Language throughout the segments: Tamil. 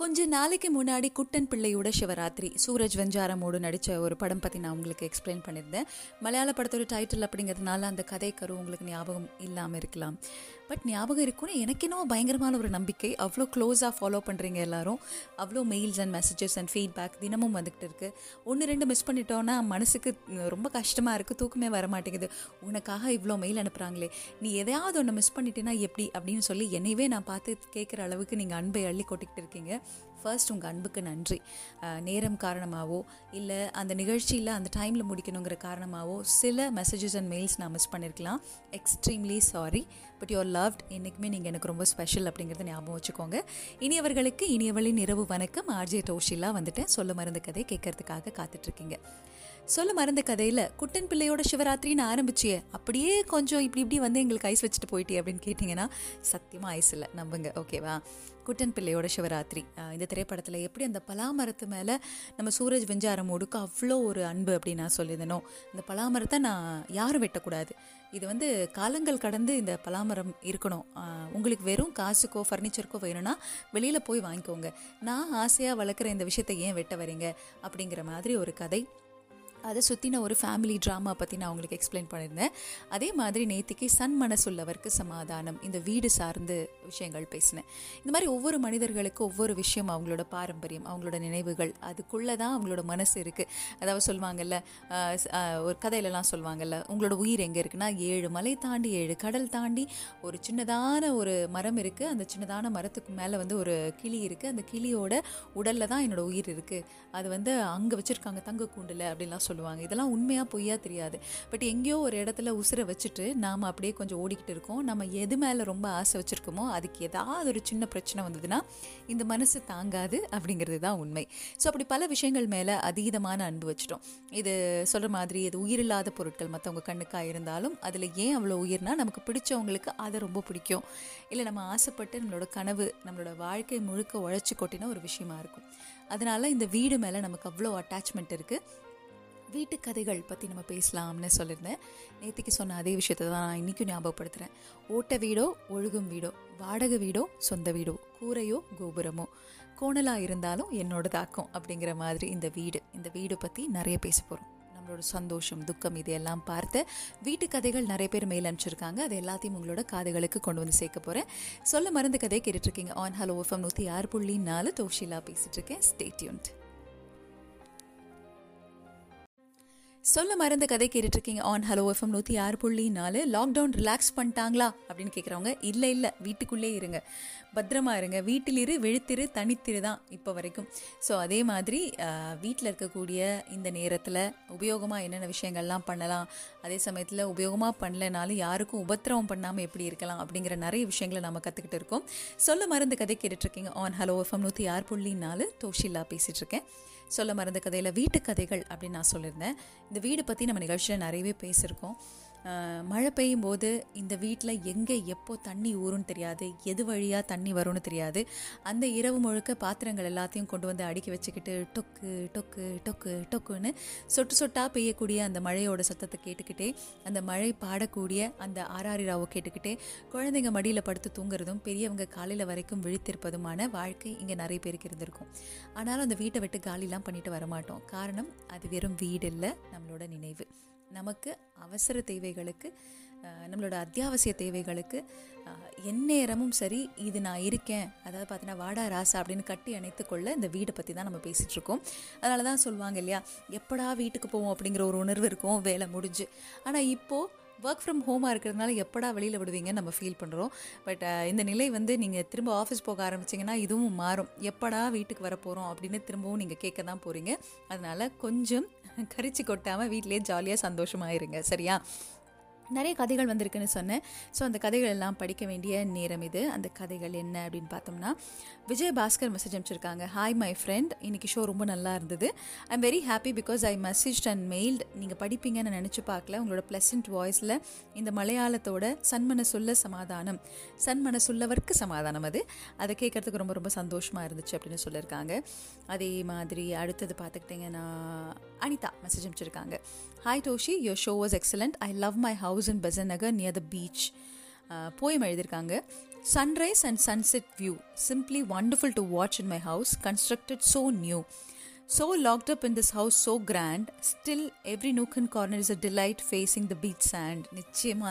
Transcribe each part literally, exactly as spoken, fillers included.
கொஞ்ச நாளைக்கு முன்னாடி குட்டன் பிள்ளையோட சிவராத்திரி சூரஜ் வஞ்சாரமோடு நடித்த ஒரு படம் பற்றி நான் உங்களுக்கு எக்ஸ்பிளைன் பண்ணியிருந்தேன். மலையாள படத்தோட டைட்டில் அப்படிங்கிறதுனால அந்த கதைக்கரு உங்களுக்கு ஞாபகம் இல்லாமல் இருக்கலாம், பட் ஞாபகம் இருக்கும்னு எனக்கு இன்னும் பயங்கரமான ஒரு நம்பிக்கை. அவ்வளோ க்ளோஸாக ஃபாலோ பண்ணுறீங்க எல்லாரும், அவ்வளோ mails and messages and feedback தினமும் வந்துகிட்டு இருக்குது. ஒன்று ரெண்டு மிஸ் பண்ணிட்டோன்னா மனசுக்கு ரொம்ப கஷ்டமாக இருக்குது, தூக்கமே வரமாட்டேங்குது. உனக்காக இவ்வளோ மெயில் அனுப்புகிறாங்களே, நீ எதையாவது ஒன்று மிஸ் பண்ணிட்டேன்னா எப்படி அப்படின்னு சொல்லி என்னையவே நான் பார்த்து கேட்குற அளவுக்கு நீங்கள் அன்பை அள்ளி கொட்டிக்கிட்டு இருக்கீங்க. ஃபர்ஸ்ட் உங்கள் அன்புக்கு நன்றி. நேரம் காரணமாகவோ இல்லை அந்த நிகழ்ச்சியில் அந்த டைமில் முடிக்கணுங்கிற காரணமாகவோ சில மெசேஜஸ் அண்ட் மெயில்ஸ் நான் மிஸ் பண்ணியிருக்கலாம். Extremely sorry, but you're loved. என்றைக்குமே நீங்கள் எனக்கு ரொம்ப ஸ்பெஷல் அப்படிங்கிறத ஞாபகம் வச்சுக்கோங்க. இனியவர்களுக்கு இனியவளின் இரவு வணக்கம். ஆர்ஜே டோஷிலா வந்துட்டு சொல்ல மருந்து கதை கேட்கறதுக்காக காத்துட்ருக்கீங்க. சொல்ல மறந்த கதையில் குட்டன் பிள்ளையோட சிவராத்திரின்னு ஆரம்பிச்சியே, அப்படியே கொஞ்சம் இப்படி இப்படி வந்து எங்களுக்கு ஐஸ் வச்சுட்டு போயிட்டே அப்படின்னு கேட்டிங்கன்னா சத்தியமாக ஐஸ் இல்லை, நம்புங்க, ஓகேவா? குட்டன் பிள்ளையோட சிவராத்திரி இந்த திரைப்படத்தில் எப்படி அந்த பலாமரத்து மேலே நம்ம சூரஜ் வெஞ்சாரமோடுக்கு அவ்வளோ ஒரு அன்பு அப்படின்னு நான் சொல்லியிருந்தேனும். இந்த பலாமரத்தை நான் யாரும் வெட்டக்கூடாது, இது வந்து காலங்கள் கடந்து இந்த பலாமரம் இருக்கணும். உங்களுக்கு வெறும் காசுக்கோ ஃபர்னிச்சருக்கோ வேணும்னா வெளியில் போய் வாங்கிக்கோங்க, நான் ஆசையாக வளர்க்குற இந்த விஷயத்தை ஏன் வெட்ட வரீங்க அப்படிங்கிற மாதிரி ஒரு கதை. அதை சுற்றின ஒரு ஃபேமிலி ட்ராமா பற்றி நான் உங்களுக்கு எக்ஸ்பிளைன் பண்ணியிருந்தேன். அதே மாதிரி நேத்திக்கு சன் மனசுள்ளவர்க்கு சமாதானம் இந்த வீடு சார்ந்து விஷயங்கள் பேசினேன். இந்த மாதிரி ஒவ்வொரு மனிதர்களுக்கு ஒவ்வொரு விஷயம், அவங்களோட பாரம்பரியம், அவங்களோட நினைவுகள், அதுக்குள்ளே தான் அவங்களோட மனசு இருக்குது. அதாவது சொல்லுவாங்கள்ல, ஒரு கதையிலலாம் சொல்லுவாங்கள்ல, உங்களோட உயிர் எங்கே இருக்குன்னா ஏழு மலை தாண்டி ஏழு கடல் தாண்டி ஒரு சின்னதான ஒரு மரம் இருக்குது, அந்த சின்னதான மரத்துக்கு மேலே வந்து ஒரு கிளி இருக்குது, அந்த கிளியோட உடலில் தான் என்னோடய உயிர் இருக்குது, அது வந்து அங்கே வச்சுருக்காங்க தங்க கூண்டில் அப்படின்லாம் சொல்லுவாங்க. இதெல்லாம் உண்மையாக பொய்யா தெரியாது, பட் எங்கேயோ ஒரு இடத்துல உசுரை வச்சுட்டு நாம் அப்படியே கொஞ்சம் ஓடிக்கிட்டு இருக்கோம். நம்ம எது மேலே ரொம்ப ஆசை வச்சுருக்கோமோ அதுக்கு ஏதாவது ஒரு சின்ன பிரச்சனை வந்ததுன்னா இந்த மனசு தாங்காது அப்படிங்கிறது தான் உண்மை. ஸோ அப்படி பல விஷயங்கள் மேலே அதீதமான அன்பு வச்சுட்டோம். இது சொல்கிற மாதிரி இது உயிரில்லாத பொருட்கள் மற்றவங்க கண்ணுக்காக இருந்தாலும் அதில் ஏன் அவ்வளோ உயிர்னால் நமக்கு பிடிச்சவங்களுக்கு அதை ரொம்ப பிடிக்கும். இல்லை நம்ம ஆசைப்பட்டு நம்மளோட கனவு நம்மளோட வாழ்க்கை முழுக்க உழைச்சி கொட்டினா ஒரு விஷயமா இருக்கும். அதனால் இந்த வீடு மேலே நமக்கு அவ்வளோ அட்டாச்மெண்ட் இருக்குது. வீட்டு கதைகள் பற்றி நம்ம பேசலாம்னு சொல்லியிருந்தேன். நேற்றுக்கு சொன்ன அதே விஷயத்தை தான் நான் இன்றைக்கும் ஞாபகப்படுத்துகிறேன். ஓட்ட வீடோ ஒழுகும் வீடோ, வாடகை வீடோ சொந்த வீடோ, கூரையோ கோபுரமோ, கோணலாக இருந்தாலும் என்னோட தாக்கம் அப்படிங்கிற மாதிரி இந்த வீடு இந்த வீடு பற்றி நிறைய பேச போகிறோம். நம்மளோட சந்தோஷம் துக்கம் இதையெல்லாம் பார்த்து வீட்டு கதைகள் நிறைய பேர் மெயில் அனுப்பிச்சிருக்காங்க. அது எல்லாத்தையும் உங்களோட காதுகளுக்கு கொண்டு வந்து சேர்க்க போகிறேன். சொல்ல மருந்து கதையை கேட்டுட்ருக்கீங்க ஆன் ஹலோ எஃப்எம் நூற்றி ஆறு புள்ளி நாலு டோஷிலா பேசிகிட்ருக்கேன். Stay tuned. சொல்ல மறந்த கதை கேட்டுட்ருக்கீங்க ஆன் ஹலோ எஃப்எம் நூற்றி ஆறு புள்ளி நாலு. லாக்டவுன் ரிலாக்ஸ் பண்ணிட்டாங்களா அப்படின்னு கேட்குறவங்க, இல்லை இல்லை வீட்டுக்குள்ளே இருங்க, பத்திரமா இருங்க, வீட்டிலிரு வெழுத்திரு தனித்திரு தான் இப்போ வரைக்கும். ஸோ அதே மாதிரி வீட்டில் இருக்கக்கூடிய இந்த நேரத்தில் உபயோகமாக என்னென்ன விஷயங்கள்லாம் பண்ணலாம், அதே சமயத்தில் உபயோகமாக பண்ணலைனாலும் யாருக்கும் உபத்திரவம் பண்ணாமல் எப்படி இருக்கலாம் அப்படிங்கிற நிறைய விஷயங்களை நம்ம கற்றுக்கிட்டு இருக்கோம். சொல்ல மறந்த கதை கேட்டுட்ருக்கீங்க ஆன் ஹலோ எஃப்எம் நூற்றி ஆறு புள்ளி நாலு டோஷிலா பேசிகிட்ருக்கேன். சொல்ல மறந்த கதையில் வீட்டு கதைகள் அப்படின்னு நான் சொல்லியிருந்தேன். இந்த வீடு பற்றி நம்ம நிகழ்ச்சியில் நிறையவே பேசியிருக்கோம். மழை பெய்யும் போது இந்த வீட்டில் எங்கே எப்போ தண்ணி ஊறுன்னு தெரியாது, எது வழியாக தண்ணி வரும்னு தெரியாது. அந்த இரவு முழுக்க பாத்திரங்கள் எல்லாத்தையும் கொண்டு வந்து அடுக்கி வச்சுக்கிட்டு டொக்கு டொக்கு டொக்கு டொக்குன்னு சொட்டு சொட்டாக பெய்யக்கூடிய அந்த மழையோட சத்தத்தை கேட்டுக்கிட்டே, அந்த மழை பாடக்கூடிய அந்த ஆராரி ராவை கேட்டுக்கிட்டே குழந்தைங்க மடியில் படுத்து தூங்குறதும் பெரியவங்க காலையில் வரைக்கும் விழித்திருப்பதுமான வாழ்க்கை இங்கே நிறைய பேருக்கு இருந்திருக்கும். ஆனாலும் அந்த வீட்டை விட்டு காலிலாம் பண்ணிட்டு வரமாட்டோம். காரணம், அது வெறும் வீடு இல்லை, நம்மளோட நினைவு. நமக்கு அவசர தேவைகளுக்கு, நம்மளோட அத்தியாவசிய தேவைகளுக்கு எந்நேரமும் சரி இது நான் இருக்கேன், அதாவது பார்த்தீங்கன்னா வாடா ராசா அப்படின்னு கட்டி அணைத்துக்கொள்ள இந்த வீடை பற்றி தான் நம்ம பேசிகிட்ருக்கோம். அதனால தான் சொல்லுவாங்க இல்லையா, எப்படா வீட்டுக்கு போவோம் அப்படிங்கிற ஒரு உணர்வு இருக்கும் வேலை முடிஞ்சு. ஆனால் இப்போது ஒர்க் ஃப்ரம் ஹோமாக இருக்கிறதுனால எப்படா வெளியில் விடுவீங்கன்னு நம்ம ஃபீல் பண்ணுறோம். பட் இந்த நிலை வந்து நீங்கள் திரும்ப ஆஃபீஸ் போக ஆரம்பிச்சிங்கன்னா இதுவும் மாறும். எப்படா வீட்டுக்கு வர போகிறோம் அப்படின்னு திரும்பவும் நீங்கள் கேட்க தான் போகிறீங்க. அதனால் கொஞ்சம் கரிச்சு கொட்டாமல் வீட்டிலேயே ஜாலியாக சந்தோஷமாக இருங்க, சரியா? நிறைய கதைகள் வந்திருக்குன்னு சொன்னேன். ஸோ அந்த கதைகள் எல்லாம் படிக்க வேண்டிய நேரம் இது. அந்த கதைகள் என்ன அப்படின்னு பார்த்தோம்னா, விஜயபாஸ்கர் மெசேஜ் அனுப்பிச்சிருக்காங்க. ஹாய் மை ஃப்ரெண்ட், இன்றைக்கி ஷோ ரொம்ப நல்லா இருந்தது. I am very happy because I message and mailed. நீங்கள் படிப்பீங்கன்னு நினச்சி பார்க்கல. உங்களோட ப்ளசன்ட் வாய்ஸில் இந்த மலையாளத்தோட சன்மனசுள்ள சமாதானம் சன் மனசுள்ளவர்க்கு சமாதானம் அது அதை கேட்குறதுக்கு ரொம்ப ரொம்ப சந்தோஷமாக இருந்துச்சு அப்படின்னு சொல்லியிருக்காங்க. அதே மாதிரி அடுத்தது பார்த்துக்கிட்டிங்கன்னா அனிதா மெசேஜ் அனுப்பிச்சிருக்காங்க. Hi Toshi, your show was excellent. I love my house in Besanagar near the beach. Poem எழுதியிருக்காங்க. Sunrise and sunset view, simply wonderful to watch in my house, constructed so new. So locked up in this house, so grand, still every nook and corner is a delight facing the beach sand. நிச்சயமா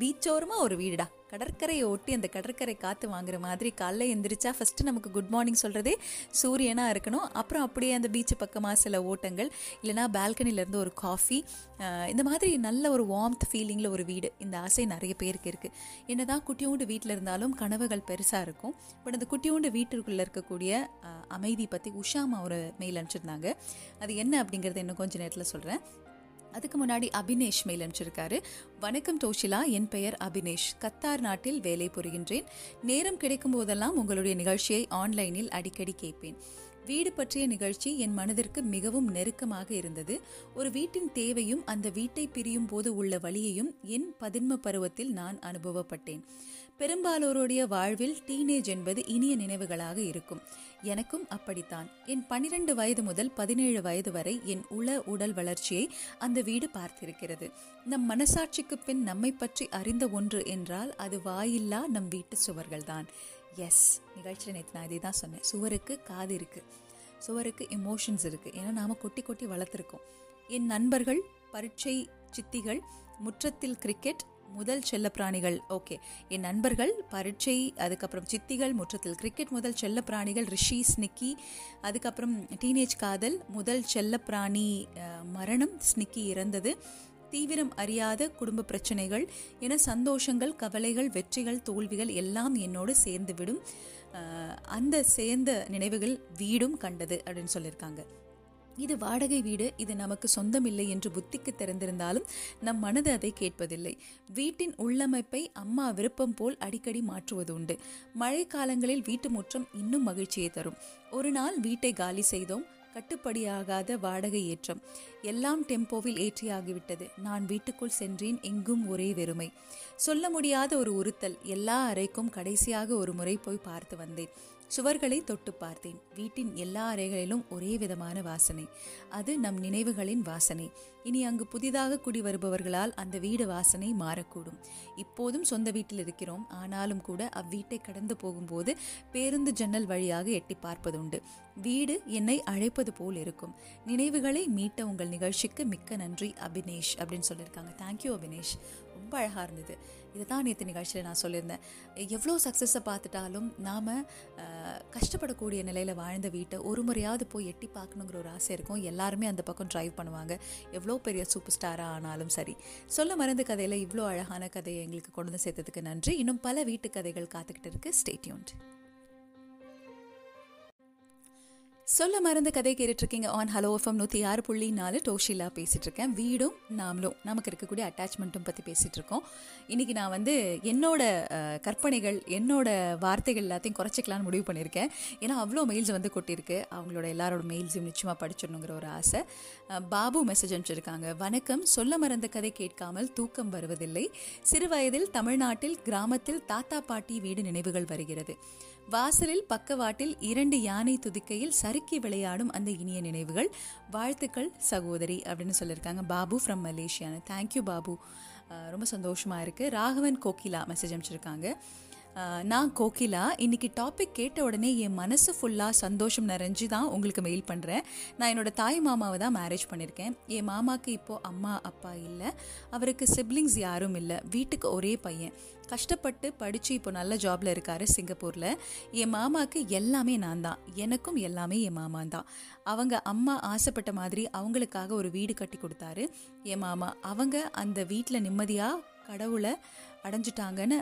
பீச்சோரமாக ஒரு வீடுடா, கடற்கரையை ஒட்டி அந்த கடற்கரை காற்று வாங்குற மாதிரி. காலைல எழுந்திரிச்சா ஃபஸ்ட்டு நமக்கு குட் மார்னிங் சொல்கிறதே சூரியனாக இருக்கணும். அப்புறம் அப்படியே அந்த பீச்சு பக்கமாக சில ஓட்டங்கள், இல்லைனா பால்கனிலேருந்து ஒரு காஃபி, இந்த மாதிரி நல்ல ஒரு வார்ம்த் ஃபீலிங்கில் ஒரு வீடு. இந்த ஆசை நிறைய பேருக்கு இருக்குது. என்ன தான் குட்டியூண்டு வீட்டில் இருந்தாலும் கனவுகள் பெருசாக இருக்கும். பட் அந்த குட்டியூண்டு வீட்டுக்குள்ளே இருக்கக்கூடிய அமைதி பற்றி உஷாமா ஒரு மெயில் அனுப்பிச்சிருந்தாங்க. அது என்ன அப்படிங்கிறது இன்னும் கொஞ்சம் நேரத்தில் சொல்கிறேன். அதுக்கு முன்னாடி அபினேஷ் மெயில் அனுப்பிச்சிருக்காரு. வணக்கம் டோஷிலா, என் பெயர் அபினேஷ். கத்தார் நாட்டில் வேலை புரிகின்றேன். நேரம் கிடைக்கும் போதெல்லாம் உங்களுடைய நிகழ்ச்சியை ஆன்லைனில் அடிக்கடி கேட்பேன். வீடு பற்றிய நிகழ்ச்சி என் மனதிற்கு மிகவும் நெருக்கமாக இருந்தது. ஒரு வீட்டின் தேவையும் அந்த வீட்டை பிரியும் போது உள்ள வழியையும் என் பதின்ம பருவத்தில் நான் அனுபவப்பட்டேன். பெரும்பாலோருடைய வாழ்வில் டீனேஜ் என்பது இனிய நினைவுகளாக இருக்கும். எனக்கும் அப்படித்தான். என் பனிரெண்டு வயது முதல் பதினேழு வயது வரை என் உள உடல் வளர்ச்சியை அந்த வீடு பார்த்திருக்கிறது. நம் மனசாட்சிக்கு பின் நம்மை பற்றி அறிந்த ஒன்று என்றால் அது வாயில்லா நம் வீட்டு சுவர்கள்தான். எஸ், நிகழ்ச்சியில் நேற்று நான் இதே தான் சொன்னேன். சுவருக்கு காது இருக்குது, சுவருக்கு எமோஷன்ஸ் இருக்குது. ஏன்னா நாம் கொட்டி கொட்டி வளர்த்துருக்கோம். என் நண்பர்கள், பரீட்சை சித்திகள், முற்றத்தில் கிரிக்கெட், முதல் செல்லப்பிராணிகள். ஓகே, என் நண்பர்கள், பரீட்சை, அதுக்கப்புறம் சித்திகள், முற்றத்தில் கிரிக்கெட், முதல் செல்லப்பிராணிகள், ரிஷி, ஸ்னிக்கி, அதுக்கப்புறம் டீனேஜ் காதல், முதல் செல்லப்பிராணி மரணம், ஸ்னிக்கி இறந்தது, தீவிரம் அறியாத குடும்ப பிரச்சனைகள் என சந்தோஷங்கள், கவலைகள், வெற்றிகள், தோல்விகள் எல்லாம் என்னோடு சேர்ந்து விடும். அந்த சேர்ந்த நினைவுகள் வீடும் கண்டது அப்படின்னு சொல்லியிருக்காங்க. இது வாடகை வீடு, இது நமக்கு சொந்தமில்லை என்று புத்திக்கு திறந்திருந்தாலும் நம் மனது அதை கேட்பதில்லை. வீட்டின் உள்ளமைப்பை அம்மா விருப்பம் போல் அடிக்கடி மாற்றுவது உண்டு. மழை காலங்களில் வீட்டு முற்றம் இன்னும் மகிழ்ச்சியை தரும். ஒரு நாள் வீட்டை காலி செய்தோம். கட்டுப்படியாகாத வாடகை ஏற்றம், எல்லாம் டெம்போவில் ஏற்றியாகிவிட்டது. நான் வீட்டுக்குள் சென்றேன். எங்கும் ஒரே வெறுமை, சொல்ல முடியாத ஒரு உறுத்தல். எல்லா அறைக்கும் கடைசியாக ஒரு முறை போய் பார்த்து வந்தேன். சுவர்களை தொட்டு பார்த்தேன். வீட்டின் எல்லா அறைகளிலும் ஒரே விதமான வாசனை. அது நம் நினைவுகளின் வாசனை. இனி அங்கு புதிதாக குடி வருபவர்களால் அந்த வீடு வாசனை மாறக்கூடும். இப்போதும் சொந்த வீட்டில் இருக்கிறோம். ஆனாலும் கூட அவ்வீட்டை கடந்து போகும்போது பேருந்து ஜன்னல் வழியாக எட்டி பார்ப்பது உண்டு. வீடு என்னை அழைப்பது போல் இருக்கும். நினைவுகளை மீட்ட உங்கள் நிகழ்ச்சிக்கு மிக்க நன்றி, அபினேஷ் அப்படின்னு சொல்லியிருக்காங்க. தேங்க்யூ அபினேஷ், ரொம்ப அழகாக இருந்தது. இதை தான் நேற்று நிகழ்ச்சியில் நான் சொல்லியிருந்தேன். எவ்வளோ சக்ஸஸை பார்த்துட்டாலும் நாம் கஷ்டப்படக்கூடிய நிலையில் வாழ்ந்த வீட்டை ஒரு முறையாவது போய் எட்டி பார்க்கணுங்கிற ஒரு ஆசை இருக்கும். எல்லாருமே அந்த பக்கம் ட்ரைவ் பண்ணுவாங்க, எவ்வளோ பெரிய சூப்பர் ஸ்டாராக ஆனாலும் சரி. சொல்ல மறந்த கதையில் இவ்வளோ அழகான கதையை எங்களுக்கு கொண்டு வந்து சேர்த்ததுக்கு நன்றி. இன்னும் பல வீட்டு கதைகள் காத்துக்கிட்டு இருக்கு. Stay tuned. சொல்ல மறந்த கதை கேட்டுட்ருக்கீங்க ஆன் ஹலோ எஃப்எம் நூற்றி ஆறு புள்ளி நாலு டோஷிலா பேசிகிட்ருக்கேன். வீடும் நாமளும் நமக்கு இருக்கக்கூடிய அட்டாச்மெண்ட்டும் பற்றி பேசிகிட்ருக்கோம். இன்றைக்கி நான் வந்து என்னோடய கற்பனைகள், என்னோடய வார்த்தைகள் எல்லாத்தையும் குறைச்சிக்கலான்னு முடிவு பண்ணியிருக்கேன். ஏன்னா அவ்வளோ மெயில்ஸ் வந்து கொட்டியிருக்கு. அவங்களோட எல்லாரோட மெயில்ஸையும் நிச்சயமாக படிச்சிடணுங்கிற ஒரு ஆசை. பாபு மெசேஜ் அனுப்பிச்சிருக்காங்க. வணக்கம், சொல்ல மறந்த கதை கேட்காமல் தூக்கம் வருவதில்லை. சிறுவயதில் தமிழ்நாட்டில் கிராமத்தில் தாத்தா பாட்டி வீடு நினைவுகள் வருகிறது. வாசலில் பக்கவாட்டில் இரண்டு யானை துதிக்கையில் சறுக்கி விளையாடும் அந்த இனிய நினைவுகள். வாழ்த்துக்கள் சகோதரி அப்படின்னு சொல்லியிருக்காங்க பாபு ஃப்ரம் மலேசியான்னு. தேங்க்யூ பாபு, ரொம்ப சந்தோஷமாக இருக்குது. ராகவன் கோகிலா மெசேஜ் அனுப்பிச்சிருக்காங்க. நான் கோகிலா, இன்றைக்கி டாபிக் கேட்ட உடனே என் மனசு ஃபுல்லாக சந்தோஷம் நிறைஞ்சு தான் உங்களுக்கு மெயில் பண்ணுறேன். நான் என்னோடய தாய் மாமாவை தான் மேரேஜ் பண்ணியிருக்கேன். என் மாமாவுக்கு இப்போது அம்மா அப்பா இல்லை. அவருக்கு சிப்ளிங்ஸ் யாரும் இல்லை. வீட்டுக்கு ஒரே பையன். கஷ்டப்பட்டு படித்து இப்போ நல்ல ஜாபில் இருக்கார் சிங்கப்பூரில். என் மாமாவுக்கு எல்லாமே நான் தான். எனக்கும் எல்லாமே என் மாமான் தான். அவங்க அம்மா ஆசைப்பட்ட மாதிரி அவங்களுக்காக ஒரு வீடு கட்டி கொடுத்தாரு என் மாமா. அவங்க அந்த வீட்டில் நிம்மதியாக கடவுளை அடைஞ்சிட்டாங்கன்னு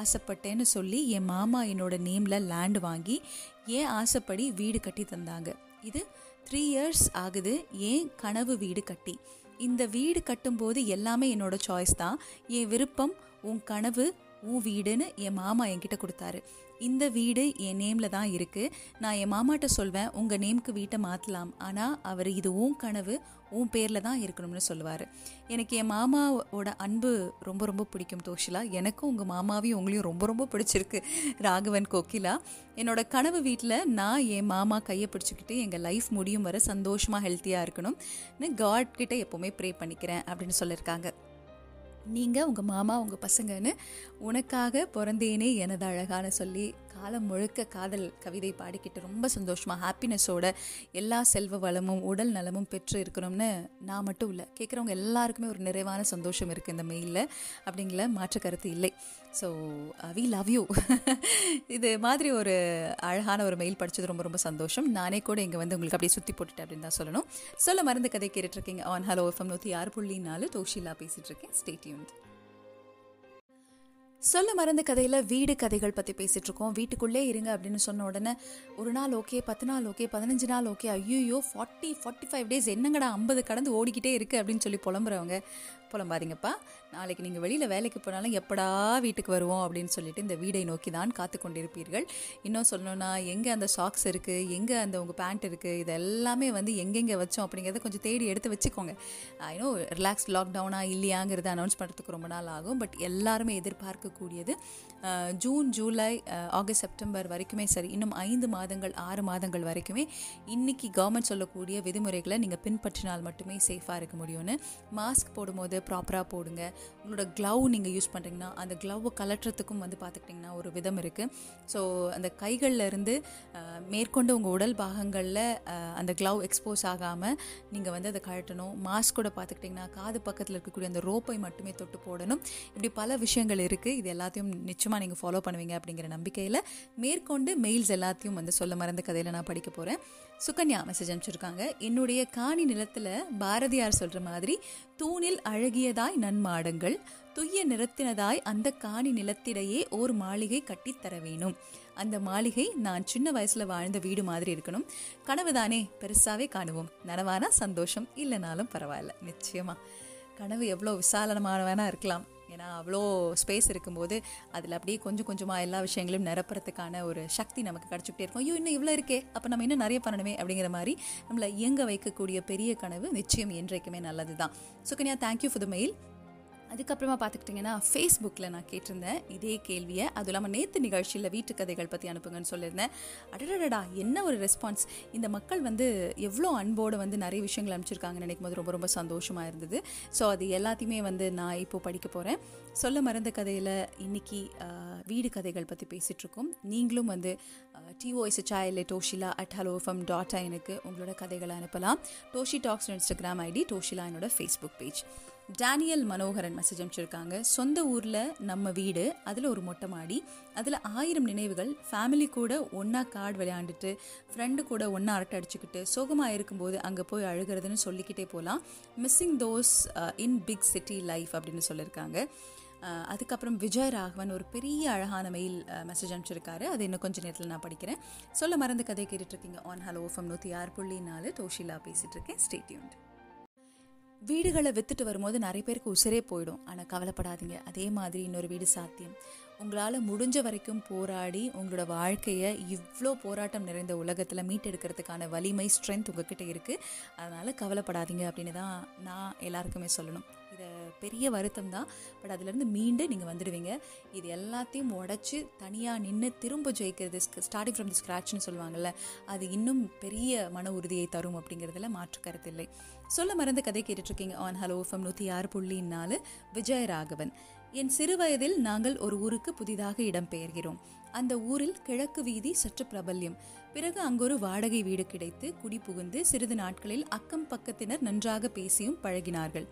ஆசைப்பட்டேன்னு சொல்லி என் மாமா என்னோட நேமில் லேண்டு வாங்கி ஏன் ஆசைப்படி வீடு கட்டி தந்தாங்க. இது த்ரீ இயர்ஸ் ஆகுது ஏன் கனவு வீடு கட்டி. இந்த வீடு கட்டும்போது எல்லாமே என்னோட சாய்ஸ் தான். என் விருப்பம், உன் கனவு, உன் வீடுன்னு என் மாமா என்கிட்ட கொடுத்தாரு. இந்த வீடு என் நேமில் தான் இருக்குது. நான் என் மாமாட்ட சொல்வேன், உங்கள் நேமுக்கு வீட்டை மாற்றலாம், ஆனால் அவர் இது உன் கனவு, உன் பேரில் தான் இருக்கணும்னு சொல்லுவார். எனக்கு என் மாமாவோட அன்பு ரொம்ப ரொம்ப பிடிக்கும் தோஷிலா. எனக்கும் உங்கள் மாமாவையும் உங்களையும் ரொம்ப ரொம்ப பிடிச்சிருக்கு ராகவன் கோகிலா. என்னோடய கனவு வீட்டில் நான் என் மாமா கையை பிடிச்சிக்கிட்டு எங்கள் லைஃப் முடியும் வர சந்தோஷமாக ஹெல்த்தியாக இருக்கணும்னு காட்கிட்ட எப்போவுமே ப்ரே பண்ணிக்கிறேன் அப்படின்னு சொல்லியிருக்காங்க. நீங்கள் உங்கள் மாமா உங்கள் பசங்கன்னு உனக்காக பிறந்தேனே எனது அழகான சொல்லி காலம் முழுக்க காதல் கவிதை பாடிக்கிட்டு ரொம்ப சந்தோஷமாக ஹாப்பினஸோட எல்லா செல்வ வளமும் உடல் நலமும் பெற்று இருக்கணும்னு நான் மட்டும் இல்லை, கேட்குறவங்க எல்லாருக்குமே ஒரு நிறைவான சந்தோஷம் இருக்குது இந்த மெயிலில் அப்படிங்கிற மாற்று கருத்து இல்லை. So we love you. இது மாதிரி ஒரு அழகான ஒரு மெயில் படித்தது ரொம்ப ரொம்ப சந்தோஷம். நானே கூட இங்கே வந்து உங்களுக்கு அப்படியே சுற்றி போட்டுட்டேன் அப்படின்னு தான் சொல்லணும். சொல்ல மருந்து கதை கேட்டுட்ருக்கீங்க ஆன் ஹலோ எஃப்எம் நூற்றி ஆறு புள்ளி நாலு தோஷிலா பேசிகிட்ருக்கேன். Stay tuned. சொல்ல மறந்த கதையில் வீடு கதைகள் பற்றி பேசிகிட்ருக்கோம். வீட்டுக்குள்ளே இருங்க அப்படின்னு சொன்ன உடனே ஒரு நாள் ஓகே, பத்து நாள் ஓகே, பதினஞ்சு நாள் ஓகே, ஐயோ ஃபார்ட்டி ஃபார்ட்டி ஃபைவ் டேஸ் என்னங்கடா ஐம்பது கடந்து ஓடிக்கிட்டே இருக்குது அப்படின்னு சொல்லி புலம்புறவங்க புலம்பாதீங்கப்பா. நாளைக்கு நீங்கள் வெளியில் வேலைக்கு போனாலும் எப்படா வீட்டுக்கு வருவோம் அப்படின்னு சொல்லிட்டு இந்த வீடை நோக்கி தான் காத்து கொண்டிருப்பீர்கள். இன்னும் சொல்லணும்னா எங்கே அந்த சாக்ஸ் இருக்குது, எங்கே அந்த உங்கள் பேண்ட் இருக்குது, இதெல்லாமே வந்து எங்கெங்கே வச்சோம் அப்படிங்கிறத கொஞ்சம் தேடி எடுத்து வச்சுக்கோங்க. ஐநோ ரிலாக்ஸ் லாக்டவுனாக இல்லையாங்கிறத அனௌன்ஸ் பண்ணுறதுக்கு ரொம்ப நாள் ஆகும். பட் எல்லாருமே எதிர்பார்க்க கூடியது ஜூன், ஜூலை, ஆகஸ்ட், செப்டம்பர் வரைக்குமே சரி, இன்னும் ஐந்து மாதங்கள் ஆறு மாதங்கள் வரைக்குமே இன்னைக்கு கவர்மெண்ட் சொல்லக்கூடிய விதிமுறைகளை நீங்கள் பின்பற்றினால் மட்டுமே சேஃபாக இருக்க முடியும்னு. மாஸ்க் போடும்போது ப்ராப்பராக போடுங்க. உங்களோட க்ளவ் நீங்கள் யூஸ் பண்ணுறீங்கன்னா அந்த க்ளவ்வை கலட்டுறதுக்கும் வந்து பார்த்துக்கிட்டிங்கன்னா ஒரு விதம் இருக்குது. ஸோ அந்த கைகளில் இருந்து மேற்கொண்டு உங்கள் உடல் பாகங்களில் அந்த க்ளவ் எக்ஸ்போஸ் ஆகாமல் நீங்கள் வந்து அதை கழட்டணும். மாஸ்க் கூட பார்த்துக்கிட்டிங்கன்னா காது பக்கத்தில் இருக்கக்கூடிய அந்த ரோப்பை மட்டுமே தொட்டு போடணும். இப்படி பல விஷயங்கள் இருக்குது. இது எல்லாத்தையும் நிச்சயமாக நீங்கள் ஃபாலோ பண்ணுவீங்க அப்படிங்கிற நம்பிக்கையில் மேற்கொண்டு மெயில்ஸ் எல்லாத்தையும் வந்து சொல்ல மறந்த கதையில் நான் படிக்க போகிறேன். சுகன்யா மெசேஜ் அனுப்பிச்சிருக்காங்க. என்னுடைய காணி நிலத்தில் பாரதியார் சொல்கிற மாதிரி தூணில் அழகியதாய் நன்மாடங்கள், துய்ய நிறத்தினதாய் அந்த காணி நிலத்திடையே ஓர் மாளிகை கட்டித்தர வேணும். அந்த மாளிகை நான் சின்ன வயசில் வாழ்ந்த வீடு மாதிரி இருக்கணும். கனவுதானே, பெருசாகவே காணுவோம். நனவானா சந்தோஷம், இல்லைனாலும் பரவாயில்ல. நிச்சயமாக கனவு எவ்வளோ விசாலமான வேணா இருக்கலாம். ஏன்னா அவ்வளோ ஸ்பேஸ் இருக்கும்போது அதில் அப்படியே கொஞ்சம் கொஞ்சமாக எல்லா விஷயங்களையும் நிரப்புறதுக்கான ஒரு சக்தி நமக்கு கிடச்சிக்கிட்டே இருக்கும். ஐயோ இன்னும் இவ்வளோ இருக்கே, அப்போ நம்ம இன்னும் நிறைய பண்ணணுமே அப்படிங்கிற மாதிரி நம்மளை இயங்க வைக்கக்கூடிய பெரிய கனவு நிச்சயம் என்றைக்குமே நல்லது தான். Sukanya thank you for the mail. அதுக்கப்புறமா பார்த்துக்கிட்டிங்கன்னா ஃபேஸ்புக்கில் நான் கேட்டிருந்தேன் இதே கேள்வியை. அதுவும் இல்லாமல் நேற்று நிகழ்ச்சியில் வீட்டு கதைகள் பற்றி அனுப்புங்கன்னு சொல்லியிருந்தேன். அடடடா என்ன ஒரு ரெஸ்பான்ஸ்! இந்த மக்கள் வந்து எவ்வளோ அன்போடு வந்து நிறைய விஷயங்கள் அனுப்பிச்சிருக்காங்கன்னு நினைக்கும் போது ரொம்ப ரொம்ப சந்தோஷமாக இருந்தது. ஸோ அது எல்லாத்தையுமே வந்து நான் இப்போது படிக்க போகிறேன். சொல்ல மறந்த கதையில் இன்றைக்கி வீடு கதைகள் பற்றி பேசிகிட்ருக்கோம். நீங்களும் வந்து டிஓஎஸ் சாயல் Taushila at hello FM dot ஐனுக்கு உங்களோட கதைகளை அனுப்பலாம். டோஷி டாக்ஸ் இன்ஸ்டாகிராம் ஐடி, டோஷிலா என்னோட Facebook page. Daniel Manoharan message அனுப்பிச்சிருக்காங்க. சொந்த ஊரில் நம்ம வீடு, அதில் ஒரு மொட்டை மாடி, அதில் ஆயிரம் நினைவுகள். ஃபேமிலி கூட ஒன்றா கார்டு விளையாண்டுட்டு, ஃப்ரெண்டு கூட ஒன்றா அரட்டை அடிச்சுக்கிட்டு, சோகமாக இருக்கும்போது அங்கே போய் அழுகிறதுன்னு சொல்லிக்கிட்டே போகலாம். Missing those in big city life அப்படின்னு சொல்லியிருக்காங்க. அதுக்கப்புறம் விஜய் ராகவன் ஒரு பெரிய அழகான மெயில் மெசேஜ் அனுப்பிச்சிருக்காரு. அது இன்னும் கொஞ்சம் நேரத்தில் நான் படிக்கிறேன். சொல்ல மறந்து கதை கேட்டுட்ருக்கீங்க ஆன் ஹலோ எஃப்எம் நூற்றி ஆறு புள்ளி நாலு தோஷிலா பேசிகிட்ருக்கேன். Stay tuned. வீடுகளை விற்றுட்டு வரும்போது நிறைய பேருக்கு உசிரே போயிடும். ஆனால் கவலைப்படாதீங்க, அதே மாதிரி இன்னொரு வீடு சாத்தியம். உங்களால் முடிஞ்ச வரைக்கும் போராடி உங்களோட வாழ்க்கையை இவ்வளோ போராட்டம் நிறைந்த உலகத்தில் மீட்டெடுக்கிறதுக்கான வலிமை, ஸ்ட்ரென்த் உங்ககிட்ட இருக்குது. அதனால் கவலைப்படாதீங்க அப்படின்னு தான் நான் எல்லாருக்குமே சொல்லணும். இது பெரிய வருத்தம் தான், பட் அதிலேருந்து மீண்டு நீங்கள் வந்துடுவீங்க. இது எல்லாத்தையும் உடச்சி தனியாக நின்று திரும்ப ஜெயிக்கிறது, ஸ்டார்டிங் ஃப்ரம் தி ஸ்க்ராட்ச்னு சொல்லுவாங்கள்ல, அது இன்னும் பெரிய மன உறுதியை தரும் அப்படிங்கிறதுல மாற்று கருத்து இல்லை. சொல்ல மறந்து கதை கேட்டுட்ருக்கீங்க ஆன் ஹலோ எஃப்எம் நூற்றி ஆறு புள்ளி நாலு விஜய் ராகவன். என் சிறு வயதில் நாங்கள் ஒரு ஊருக்கு புதிதாக இடம்பெயர்கிறோம். அந்த ஊரில் கிழக்கு வீதி சற்று பிரபல்யம். பிறகு அங்கொரு வாடகை வீடு கிடைத்து குடி புகுந்து சிறிது நாட்களில் அக்கம் பக்கத்தினர் நன்றாக பேசியும் பழகினார்கள்.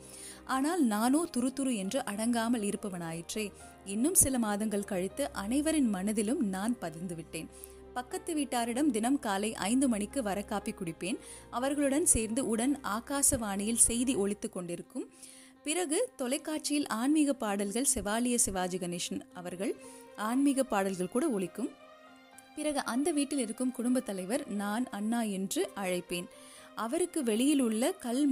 ஆனால் நானோ துருதுரு என்று அடங்காமல் இருப்பவனாயிற்றே. இன்னும் சில மாதங்கள் கழித்து அனைவரின் மனதிலும் நான் பதிந்து விட்டேன். பக்கத்து வீட்டாரிடம் தினம் காலை ஐந்து மணிக்கு வர காப்பி குடிப்பேன். அவர்களுடன் சேர்ந்து உடன் ஆகாசவாணியில் செய்தி ஒலித்து கொண்டிருக்கும். பிறகு தொலைக்காட்சியில் ஆன்மீக பாடல்கள், செவாலிய சிவாஜி கணேசன் அவர்கள் ஆன்மீக பாடல்கள் கூட ஒலிக்கும். பிறகு அந்த வீட்டில் இருக்கும் குடும்பத் தலைவர் நான் அண்ணா என்று அழைப்பேன். அவருக்கு வெளியில் உள்ள கல்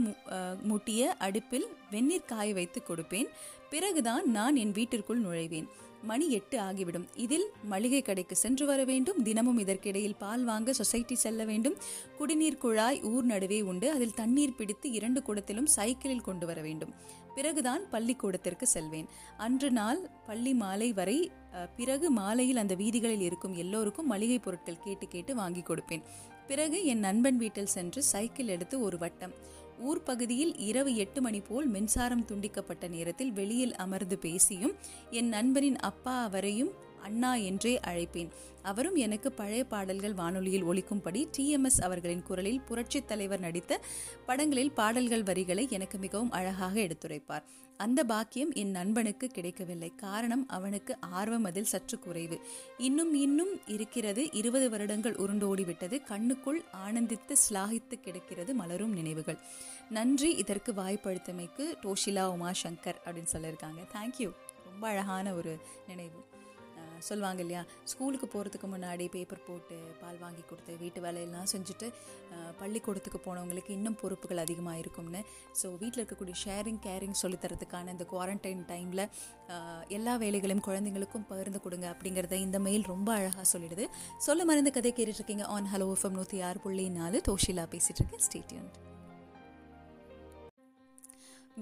மூட்டிய அடுப்பில் வெந்நீர் காய வைத்து கொடுப்பேன். பிறகுதான் நான் என் வீட்டிற்குள் நுழைவேன். மணி எட்டு ஆகிவிடும். இதில் மளிகை கடைக்கு சென்று வர வேண்டும், தினமும் இதற்கிடையில் பால் வாங்க சொசைட்டி செல்ல வேண்டும். குடிநீர் குழாய் ஊர் நடுவே உண்டு, அதில் தண்ணீர் பிடித்து இரண்டு குடத்திலும் சைக்கிளில் கொண்டு வர வேண்டும். பிறகுதான் பள்ளிக்கூடத்திற்கு செல்வேன். அன்று நாள் பள்ளி மாலை வரை. பிறகு மாலையில் அந்த வீதிகளில் இருக்கும் எல்லோருக்கும் மளிகை பொருட்கள் கேட்டு கேட்டு வாங்கி கொடுப்பேன். பிறகு என் நண்பன் வீட்டில் சென்று சைக்கிள் எடுத்து ஒரு வட்டம், ஊர்பகுதியில் இரவு எட்டு மணி போல் மின்சாரம் துண்டிக்கப்பட்ட நேரத்தில் வெளியில் அமர்ந்து பேசியும் என் நண்பரின் அப்பா அவரையும் அண்ணா என்றே அழைப்பேன். அவரும் எனக்கு பழைய பாடல்கள் வானொலியில் ஒலிக்கும்படி டிஎம்எஸ் அவர்களின் குரலில் புரட்சி தலைவர் நடித்த படங்களில் பாடல்கள் வரிகளை எனக்கு மிகவும் அழகாக எடுத்துரைப்பார். அந்த பாக்கியம் என் நண்பனுக்கு கிடைக்கவில்லை. காரணம், அவனுக்கு ஆர்வம் அதில் சற்று குறைவு. இன்னும் இன்னும் இருக்கிறது, இருபது வருடங்கள் உருண்டோடிவிட்டது. கண்ணுக்குள் ஆனந்தித்து ஸ்லாகித்து கிடைக்கிறது மலரும் நினைவுகள். நன்றி இதற்கு வாய்ப்பளித்தமைக்கு, டோஷிலா உமாசங்கர் அப்படின்னு சொல்லியிருக்காங்க. தேங்க்யூ. ரொம்ப அழகான ஒரு நினைவு. சொல்லுவாங்க இல்லையா, ஸ்கூலுக்கு போகிறதுக்கு முன்னாடி பேப்பர் போட்டு பால் வாங்கி கொடுத்து வீட்டு வேலையெல்லாம் செஞ்சுட்டு பள்ளிக்கூடத்துக்கு போனவங்களுக்கு இன்னும் பொறுப்புகள் அதிகமாக இருக்கும்னு. ஸோ வீட்டில் இருக்கக்கூடிய ஷேரிங் கேரிங் சொல்லித்தரத்துக்கான இந்த குவாரண்டைன் டைமில் எல்லா வேலைகளையும் குழந்தைங்களுக்கும் பகிர்ந்து கொடுங்க அப்படிங்கிறத இந்த மெயில் ரொம்ப அழகாக சொல்லிடுது. சொல்ல மறந்த கதை கேட்டுட்ருக்கீங்க ஆன் ஹலோ எஃப்எம் நூற்றி ஆறு புள்ளி நாலு டோஷிலா பேசிகிட்ருக்கேன். Stay tuned.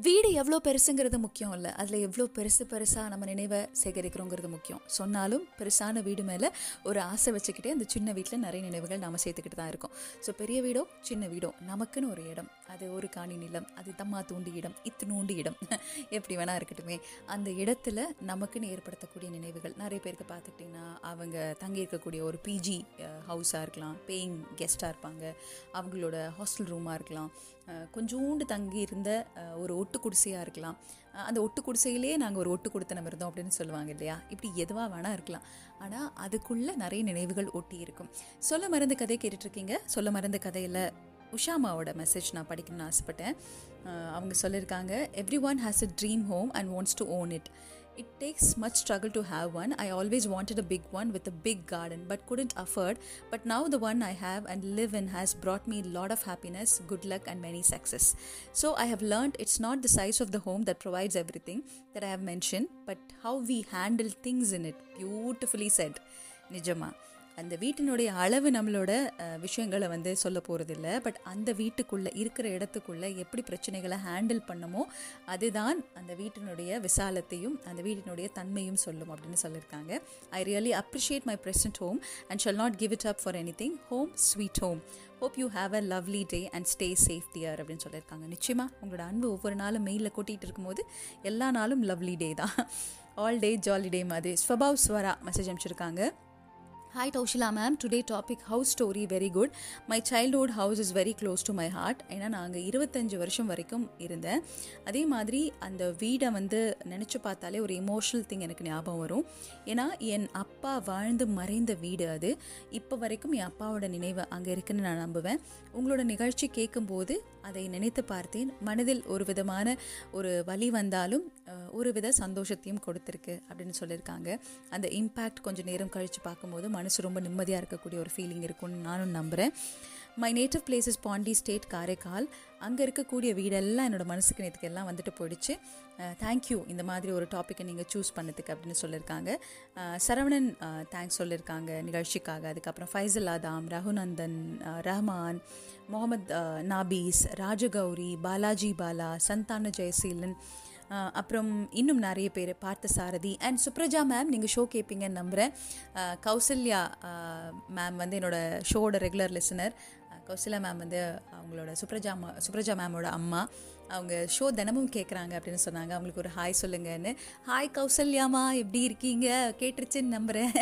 வீடு எவ்வளோ பெருசுங்கிறது முக்கியம் இல்லை, அதில் எவ்வளோ பெருசு பெருசாக நம்ம நினைவை சேகரிக்கிறோங்கிறது முக்கியம். சொன்னாலும் பெருசான வீடு மேலே ஒரு ஆசை வச்சுக்கிட்டே அந்த சின்ன வீட்டில் நிறைய நினைவுகள் நாம் சேர்த்துக்கிட்டு தான் இருக்கோம். ஸோ பெரிய வீடோ சின்ன வீடோ நமக்குன்னு ஒரு இடம், அது ஒரு காணி நிலம், அது தம்மா தூண்டி இடம், இத்தினூண்டி இடம், எப்படி வேணா இருக்கட்டுமே, அந்த இடத்துல நமக்குன்னு ஏற்படுத்தக்கூடிய நினைவுகள் நிறைய பேருக்கு பார்த்துக்கிட்டிங்கன்னா அவங்க தங்கியிருக்கக்கூடிய ஒரு பிஜி ஹவுஸாக இருக்கலாம், பேயிங் கெஸ்ட்டாக இருப்பாங்க, அவங்களோட ஹாஸ்டல் ரூமாக இருக்கலாம், கொஞ்சோண்டு தங்கி இருந்த ஒரு ஒட்டு குடிசையாக இருக்கலாம், அந்த ஒட்டு குடிசையிலே நாங்கள் ஒரு ஒட்டு கொடுத்து நம்ம இருந்தோம் அப்படின்னு சொல்லுவாங்க இல்லையா, இப்படி எதுவாக வேணா இருக்கலாம். ஆனால் அதுக்குள்ளே நிறைய நினைவுகள் ஒட்டி இருக்கும். சொல்ல மறந்த கதையை கேட்டுட்ருக்கீங்க. சொல்ல மறந்த கதையில் உஷாமாவோட மெசேஜ் நான் படிக்கணும்னு ஆசைப்பட்டேன். அவங்க சொல்லியிருக்காங்க, everyone has a dream home and wants to own it. It takes much struggle to have one. I always wanted a big one with a big garden but couldn't afford. But now the one I have and live in has brought me a lot of happiness, good luck and many success. So I have learned it's not the size of the home that provides everything that I have mentioned, but how we handle things in it. Beautifully said. Nijama. அந்த வீட்டினுடைய அளவு நம்மளோட விஷயங்களை வந்து சொல்ல போகிறதில்ல, பட் அந்த வீட்டுக்குள்ளே இருக்கிற இடத்துக்குள்ளே எப்படி பிரச்சனைகளை ஹேண்டில் பண்ணமோ அதுதான் அந்த வீட்டினுடைய விசாலத்தையும் அந்த வீட்டினுடைய தன்மையும் சொல்லும் அப்படின்னு சொல்லியிருக்காங்க. I really appreciate my present home and shall not give it up for anything. Home sweet home. Hope you have a lovely day and stay safe dear அப்படின்னு சொல்லியிருக்காங்க. நிச்சயமாக உங்களோட அன்பு ஒவ்வொரு நாளும் மெயிலில் கொட்டிகிட்டு இருக்கும்போது எல்லா நாளும் லவ்லி டே தான், ஆல் டே ஜாலி டே மாதிரி. ஸ்வபாவ் ஸ்வரா மெசேஜ் அனுப்பிச்சிருக்காங்க. Hi Taushila ma'am, today topic house story very good. My childhood house is very close to my heart. ஏன்னா நாங்கள் இருபத்தஞ்சி வருஷம் வரைக்கும் இருந்தேன். அதே மாதிரி அந்த வீடை வந்து நினச்சி பார்த்தாலே ஒரு எமோஷனல் திங் எனக்கு ஞாபகம் வரும். ஏன்னா என் அப்பா வாழ்ந்து மறைந்த வீடு அது. இப்போ வரைக்கும் என் அப்பாவோட நினைவு அங்கே இருக்குன்னு நான் நம்புவேன். உங்களோட நிகழ்ச்சி கேட்கும்போது அதை நினைத்து பார்த்தேன். மனதில் ஒரு விதமான ஒரு வலி வந்தாலும் ஒரு வித சந்தோஷத்தையும் கொடுத்துருக்கு அப்படின்னு சொல்லியிருக்காங்க. அந்த இம்பேக்ட் கொஞ்சம் நேரம் கழித்து பார்க்கும்போது மனசு ரொம்ப நிம்மதியாக இருக்கக்கூடிய ஒரு ஃபீலிங் இருக்கும்னு நானும் நம்புகிறேன். My native place is Pondy state Karaikal. அங்கே இருக்கக்கூடிய வீடெல்லாம் என்னோடய மனசுக்கு நேற்றுக்கு எல்லாம் வந்துட்டு போயிடுச்சு. தேங்க்யூ இந்த மாதிரி ஒரு டாப்பிக்கை நீங்கள் சூஸ் பண்ணதுக்கு அப்படின்னு சொல்லியிருக்காங்க. சரவணன் தேங்க்ஸ் சொல்லியிருக்காங்க நிகழ்ச்சிக்காக. அதுக்கப்புறம் ஃபைசல் ஆதாம், ரகுநந்தன், ரஹ்மான், முகமது நாபீஸ், ராஜகௌரி, பாலாஜி பாலா, சந்தான ஜெயசீலன், அப்புறம் இன்னும் நிறைய பேர், பார்த்த சாரதி அண்ட் சுப்ரஜா மேம். நீங்கள் ஷோ கேட்பீங்கன்னு நம்புகிறேன். கௌசல்யா மேம் வந்து என்னோடய ஷோவோட ரெகுலர் லிசனர். கௌசல்யா மேம் வந்து அவங்களோட சுப்ரஜா சுப்ரஜா மேமோட அம்மா. அவங்க ஷோ தினமும் கேட்குறாங்க அப்படின்னு சொன்னாங்க. அவங்களுக்கு ஒரு ஹாய் சொல்லுங்கன்னு. ஹாய் கௌசல்யாமா, எப்படி இருக்கீங்க? கேட்டுருச்சுன்னு நம்புகிறேன்.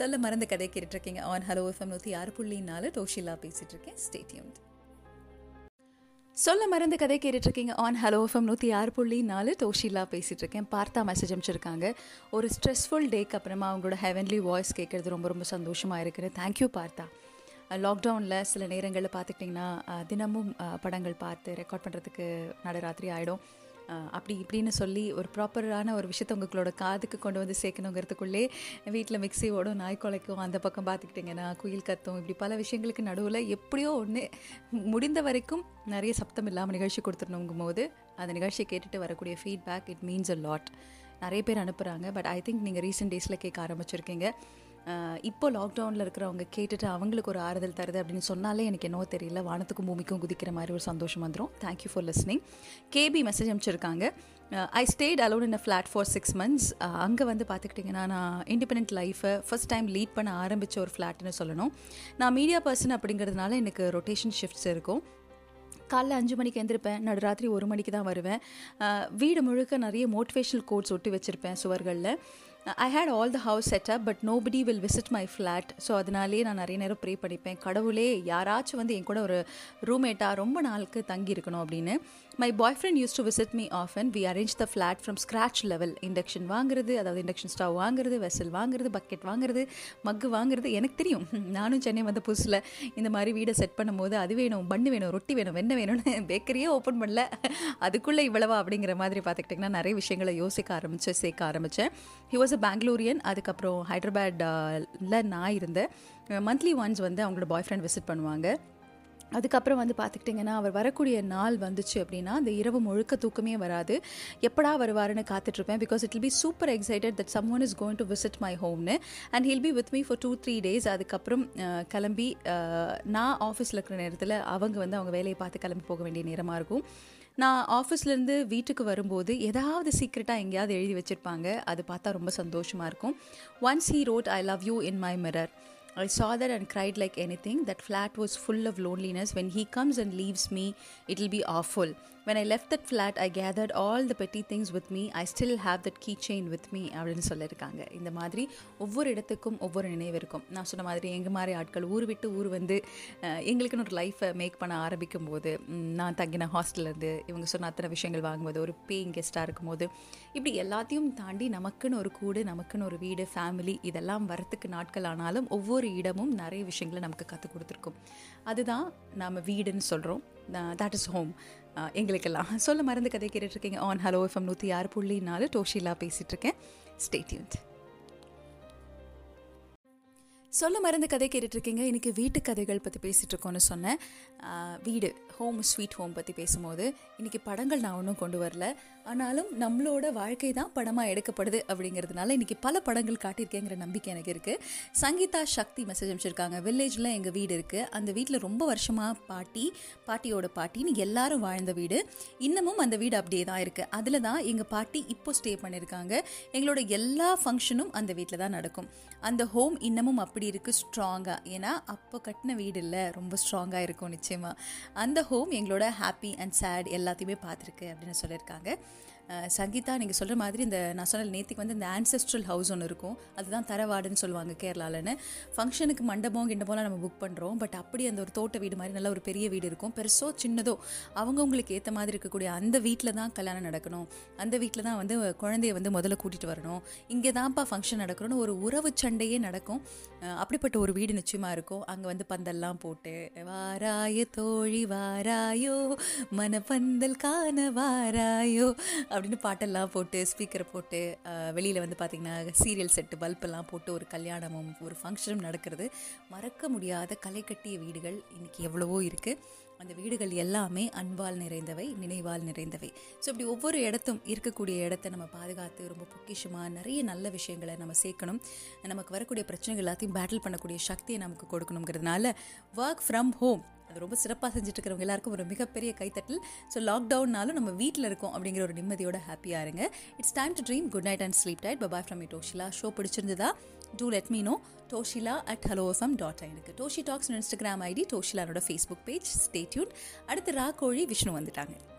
சொல்ல மறந்த கதை கேட்டுட்ருக்கீங்க ஆன் ஹலோ எஃப்எம் நூற்றி ஆறு புள்ளி நாலு டோஷிலா பேசிகிட்ருக்கேன். Stay tuned. சொல்ல மறந்து கதை கேட்டுட்ருக்கீங்க ஆன் ஹலோ எஃப்எம் நூற்றி ஆறு புள்ளி நாலு டோஷிலா பேசிகிட்ருக்கேன். பார்த்தா மெசேஜ் அனுப்பிச்சிருக்காங்க. ஒரு ஸ்ட்ரெஸ்ஃபுல் டேக்கு அப்புறமா அவங்களோட ஹெவன்லி வாய்ஸ் கேட்குறது ரொம்ப ரொம்ப சந்தோஷமாக இருக்குது. தேங்க்யூ பார்த்தா. லாக்டவுனில் சில நேரங்களில் பார்த்துக்கிட்டிங்கன்னா தினமும் படங்கள் பார்த்து ரெக்கார்ட் பண்ணுறதுக்கு நடுராத்திரி ஆகிடும். அப்படி இப்படின்னு சொல்லி ஒரு ப்ராப்பரான ஒரு விஷயத்தை உங்களோட காதுக்கு கொண்டு வந்து சேர்க்கணுங்கிறதுக்குள்ளே வீட்டில் மிக்சி ஓடும், நாய்க்குலைக்கும், அந்த பக்கம் பார்த்துக்கிட்டிங்கன்னா குயில் கத்தும், இப்படி பல விஷயங்களுக்கு நடுவில் எப்படியோ ஒன்று முடிந்த வரைக்கும் நிறைய சப்தம் இல்லாமல் நிகழ்ச்சி கொடுத்துடணுங்கும் போது அந்த நிகழ்ச்சியை கேட்டுட்டு வரக்கூடிய feedback it means a lot. நிறைய பேர் அனுப்புகிறாங்க. பட் ஐ திங்க் நீங்கள் ரீசெண்ட் டேஸில் கேட்க ஆரம்பிச்சிருக்கீங்க. இப்போ லாக்டவுனில் இருக்கிறவங்க கேட்டுட்டு அவங்களுக்கு ஒரு ஆறுதல் தருது அப்படின்னு சொன்னாலே எனக்கு என்னவோ தெரியல, வானத்துக்கும் பூமிக்கும் குதிக்கிற மாதிரி ஒரு சந்தோஷம் வந்துடும். Thank you for listening. KP message அனுப்பிச்சிருக்காங்க. I stayed alone in a flat for six months. அங்கே வந்து பார்த்துக்கிட்டிங்கன்னா நான் இண்டிபெண்டன்ட் லைஃப்பை ஃபஸ்ட் டைம் லீட் பண்ண ஆரம்பித்த ஒரு ஃப்ளாட்னு சொல்லணும். நான் மீடியா பர்சன் அப்படிங்கிறதுனால எனக்கு ரொட்டேஷன் ஷிஃப்ட்ஸ் இருக்கும். காலைல அஞ்சு மணிக்கு எழுந்திருப்பேன், நடுராத்திரி ஒரு மணிக்கு தான் வருவேன். வீடு முழுக்க நிறைய மோட்டிவேஷனல் கோட்ஸ் ஒட்டி வச்சுருப்பேன் சுவர்களில். I had all the house set up but nobody will visit my flat. So அதனாலேயே நான் நிறைய நேரம் ப்ரே பண்ணிப்பேன், கடவுளே யாராச்சும் வந்து என் கூட ஒரு ரூம்மேட்டாக ரொம்ப நாளுக்கு தங்கியிருக்கணும் அப்படின்னு. My boyfriend used to visit me often. We arranged the flat from scratch level. Induction வாங்குறது, அதாவது இண்டக்ஷன் ஸ்டவ் வாங்குறது, வெசல் வாங்குறது, பக்கெட் வாங்குறது, மக்கு வாங்குறது. எனக்கு தெரியும், நானும் சென்னை வந்த புதுசில் இந்த மாதிரி வீடை செட் பண்ணும்போது அது வேணும், பண்ணு வேணும், ரொட்டி வேணும், வெண்ணெய் வேணும்னு பேக்கரியே ஓப்பன் பண்ணல, அதுக்குள்ளே இவ்வளவா அப்படிங்கிற மாதிரி பார்த்துக்கிட்டிங்கன்னா நிறைய விஷயங்களை யோசிக்க ஆரம்பித்தேன், சேர்க்க ஆரம்பித்தேன். He was பெங்களூரியன், அதுக்கப்புறம் ஹைதராபாடில் நான் இருந்தேன். மந்த்லி ஒன்ஸ் வந்து அவங்களோட பாய் ஃப்ரெண்ட் விசிட் பண்ணுவாங்க. அதுக்கப்புறம் வந்து பார்த்துக்கிட்டிங்கன்னா அவர் வரக்கூடிய நாள் வந்துச்சு அப்படின்னா அந்த இரவு முழுக்க தூக்கமே வராது, எப்படா வருவாருன்னு காத்துட்ருப்பேன். Because it will be super excited that someone is going to visit my ஹோம்னு, and he'll be with me for two three days அதுக்கப்புறம் கிளம்பி நான் ஆஃபீஸில் இருக்கிற நேரத்தில் அவங்க வந்து அவங்க வேலையை பார்த்து கிளம்பி போக வேண்டிய நேரமாக இருக்கும். நான் ஆஃபீஸ்லேருந்து வீட்டுக்கு வரும்போது ஏதாவது சீக்ரெட்டாக எங்கேயாவது எழுதி வச்சுருப்பாங்க, அது பார்த்தா ரொம்ப சந்தோஷமாக இருக்கும். Once he wrote I love you in my mirror. I saw that and cried like anything. That flat was full of loneliness. When he comes and leaves me, it'll be awful. When I left that flat, I gathered all the petty things with me. I still have that keychain with me. அப்படின்னு சொல்லியிருக்காங்க. இந்த மாதிரி ஒவ்வொரு இடத்துக்கும் ஒவ்வொரு நினைவு இருக்கும். நான் சொன்ன மாதிரி எங்கள் மாதிரி ஆட்கள் ஊர் விட்டு ஊர் வந்து எங்களுக்குன்னு ஒரு லைஃப்பை மேக் பண்ண ஆரம்பிக்கும் போது, நான் தங்கின ஹாஸ்டல்லேருந்து இவங்க சொன்ன அத்தனை விஷயங்கள் வாங்கும்போது, ஒரு பேயிங் கெஸ்ட்டாக இருக்கும்போது, இப்படி எல்லாத்தையும் தாண்டி நமக்குன்னு ஒரு கூடு, நமக்குன்னு ஒரு வீடு, ஃபேமிலி, இதெல்லாம் வரத்துக்கு நாட்கள் ஆனாலும் ஒவ்வொரு இடமும் நிறைய விஷயங்களை நமக்கு கற்றுக் கொடுத்துருக்கும். அதுதான் நாம் வீடுன்னு சொல்கிறோம். தட் இஸ் ஹோம் எங்களுக்கெல்லாம். சொல்ல மறந்து கதை கேட்டுட்ருக்கீங்க ஆன் ஹலோ எஃப்எம் நூற்றி ஆறு புள்ளி நாலு டோஷிலா பேசிகிட்ருக்கேன். Stay tuned. சொல்ல மறந்து கதை கேட்டுட்ருக்கீங்க. இன்றைக்கி வீட்டு கதைகள் பற்றி பேசிகிட்ருக்கோன்னு சொன்னேன். வீடு, ஹோம் ஸ்வீட் ஹோம் பற்றி பேசும்போது இன்றைக்கி படங்கள் நான் ஒன்றும் கொண்டு வரல, ஆனாலும் நம்மளோட வாழ்க்கை தான் படமாக எடுக்கப்படுது அப்படிங்கிறதுனால இன்றைக்கி பல படங்கள் காட்டியிருக்கேங்கிற நம்பிக்கை எனக்கு இருக்குது. சங்கீதா சக்தி மெசேஜ் அனுப்பிச்சிருக்காங்க. வில்லேஜில் எங்கள் வீடு இருக்குது. அந்த வீட்டில் ரொம்ப வருஷமாக பாட்டி பாட்டியோட பாட்டின்னு எல்லாரும் வாழ்ந்த வீடு. இன்னமும் அந்த வீடு அப்படியே தான் இருக்குது. அதில் தான் எங்கள் பாட்டி இப்போ ஸ்டே பண்ணியிருக்காங்க. எங்களோட எல்லா ஃபங்க்ஷனும் அந்த வீட்டில் தான் நடக்கும். அந்த ஹோம் இன்னமும் அப்படி இருக்குது, ஸ்ட்ராங்காக. ஏன்னா அப்போ கட்டின வீடு இல்லை, ரொம்ப ஸ்ட்ராங்காக இருக்கும் நிச்சயமாக. அந்த ஹோம் எங்களோட ஹாப்பி அண்ட் சேட் எல்லாத்தையுமே பார்த்துருக்கு அப்படின்னு சொல்லியிருக்காங்க. சங்கீதா, நீங்கள் சொல்கிற மாதிரி இந்த நான் சொன்ன நேற்றுக்கு வந்து இந்த ஆன்செஸ்ட்ரல் ஹவுஸ் ஒன்று இருக்கும், அதுதான் தரவாடுன்னு சொல்லுவாங்க கேரளாலன்னு. ஃபங்க்ஷனுக்கு மண்டபம் கிண்டபம்லாம் நம்ம புக் பண்ணுறோம். பட் அப்படி அந்த ஒரு தோட்ட வீடு மாதிரி நல்ல ஒரு பெரிய வீடு இருக்கும். பெருசோ சின்னதோ அவங்கவுங்களுக்கு ஏற்ற மாதிரி இருக்கக்கூடிய அந்த வீட்டில் தான் கல்யாணம் நடக்கணும், அந்த வீட்டில் தான் வந்து குழந்தைய வந்து முதல்ல கூட்டிகிட்டு வரணும், இங்கே தான்ப்பா ஃபங்க்ஷன் நடக்கணும்னு ஒரு உறவு சண்டையே நடக்கும். அப்படிப்பட்ட ஒரு வீடு நிச்சயமாக இருக்கும். அங்கே வந்து பந்தல்லாம் போட்டு வாராய தோழி வாராயோ மன பந்தல் காண வாராயோ அப்படின்னு பாட்டெல்லாம் போட்டு ஸ்பீக்கரை போட்டு வெளியில் வந்து பார்த்திங்கன்னா சீரியல் செட்டு பல்பெல்லாம் போட்டு ஒரு கல்யாணமும் ஒரு ஃபங்க்ஷனும் நடக்கிறது. மறக்க முடியாத கலை கட்டிய வீடுகள் இன்றைக்கி எவ்வளவோ இருக்குது. அந்த வீடுகள் எல்லாமே அன்பால் நிறைந்தவை, நினைவால் நிறைந்தவை. ஸோ இப்படி ஒவ்வொரு இடத்தும் இருக்கக்கூடிய இடத்த நம்ம பாதுகாத்து ரொம்ப பொக்கிஷமாக நிறைய நல்ல விஷயங்களை நம்ம சேர்க்கணும். நமக்கு வரக்கூடிய பிரச்சனைகள் எல்லாத்தையும் பேட்டில் பண்ணக்கூடிய சக்தியை நமக்கு கொடுக்கணுங்கிறதுனால ஒர்க் ஃப்ரம் ஹோம் அது ரொம்ப சிறப்பாக செஞ்சுட்டு இருக்கிறவங்க எல்லாருக்கும் ஒரு மிகப்பெரிய கைத்தட்டல். ஸோ லாக்டவுன்னாலும் நம்ம வீட்டில் இருக்கோம் அப்படிங்கிற ஒரு நிம்மதியோட ஹாப்பியாக இருங்க. It's time to dream. Good night and sleep tight. Bye bye from me டோஷிலா. Show பிடிச்சிருந்ததா do let me know. டோஷிலா at hello FM dot ஐனுக்கு டோஷி டாக்ஸ் இன்ஸ்டாகிராம் ஐடி, டோஷிலானோட ஃபேஸ்புக் பேஜ். Stay tune. அடுத்து ராகோழி விஷ்ணு வந்துட்டாங்க.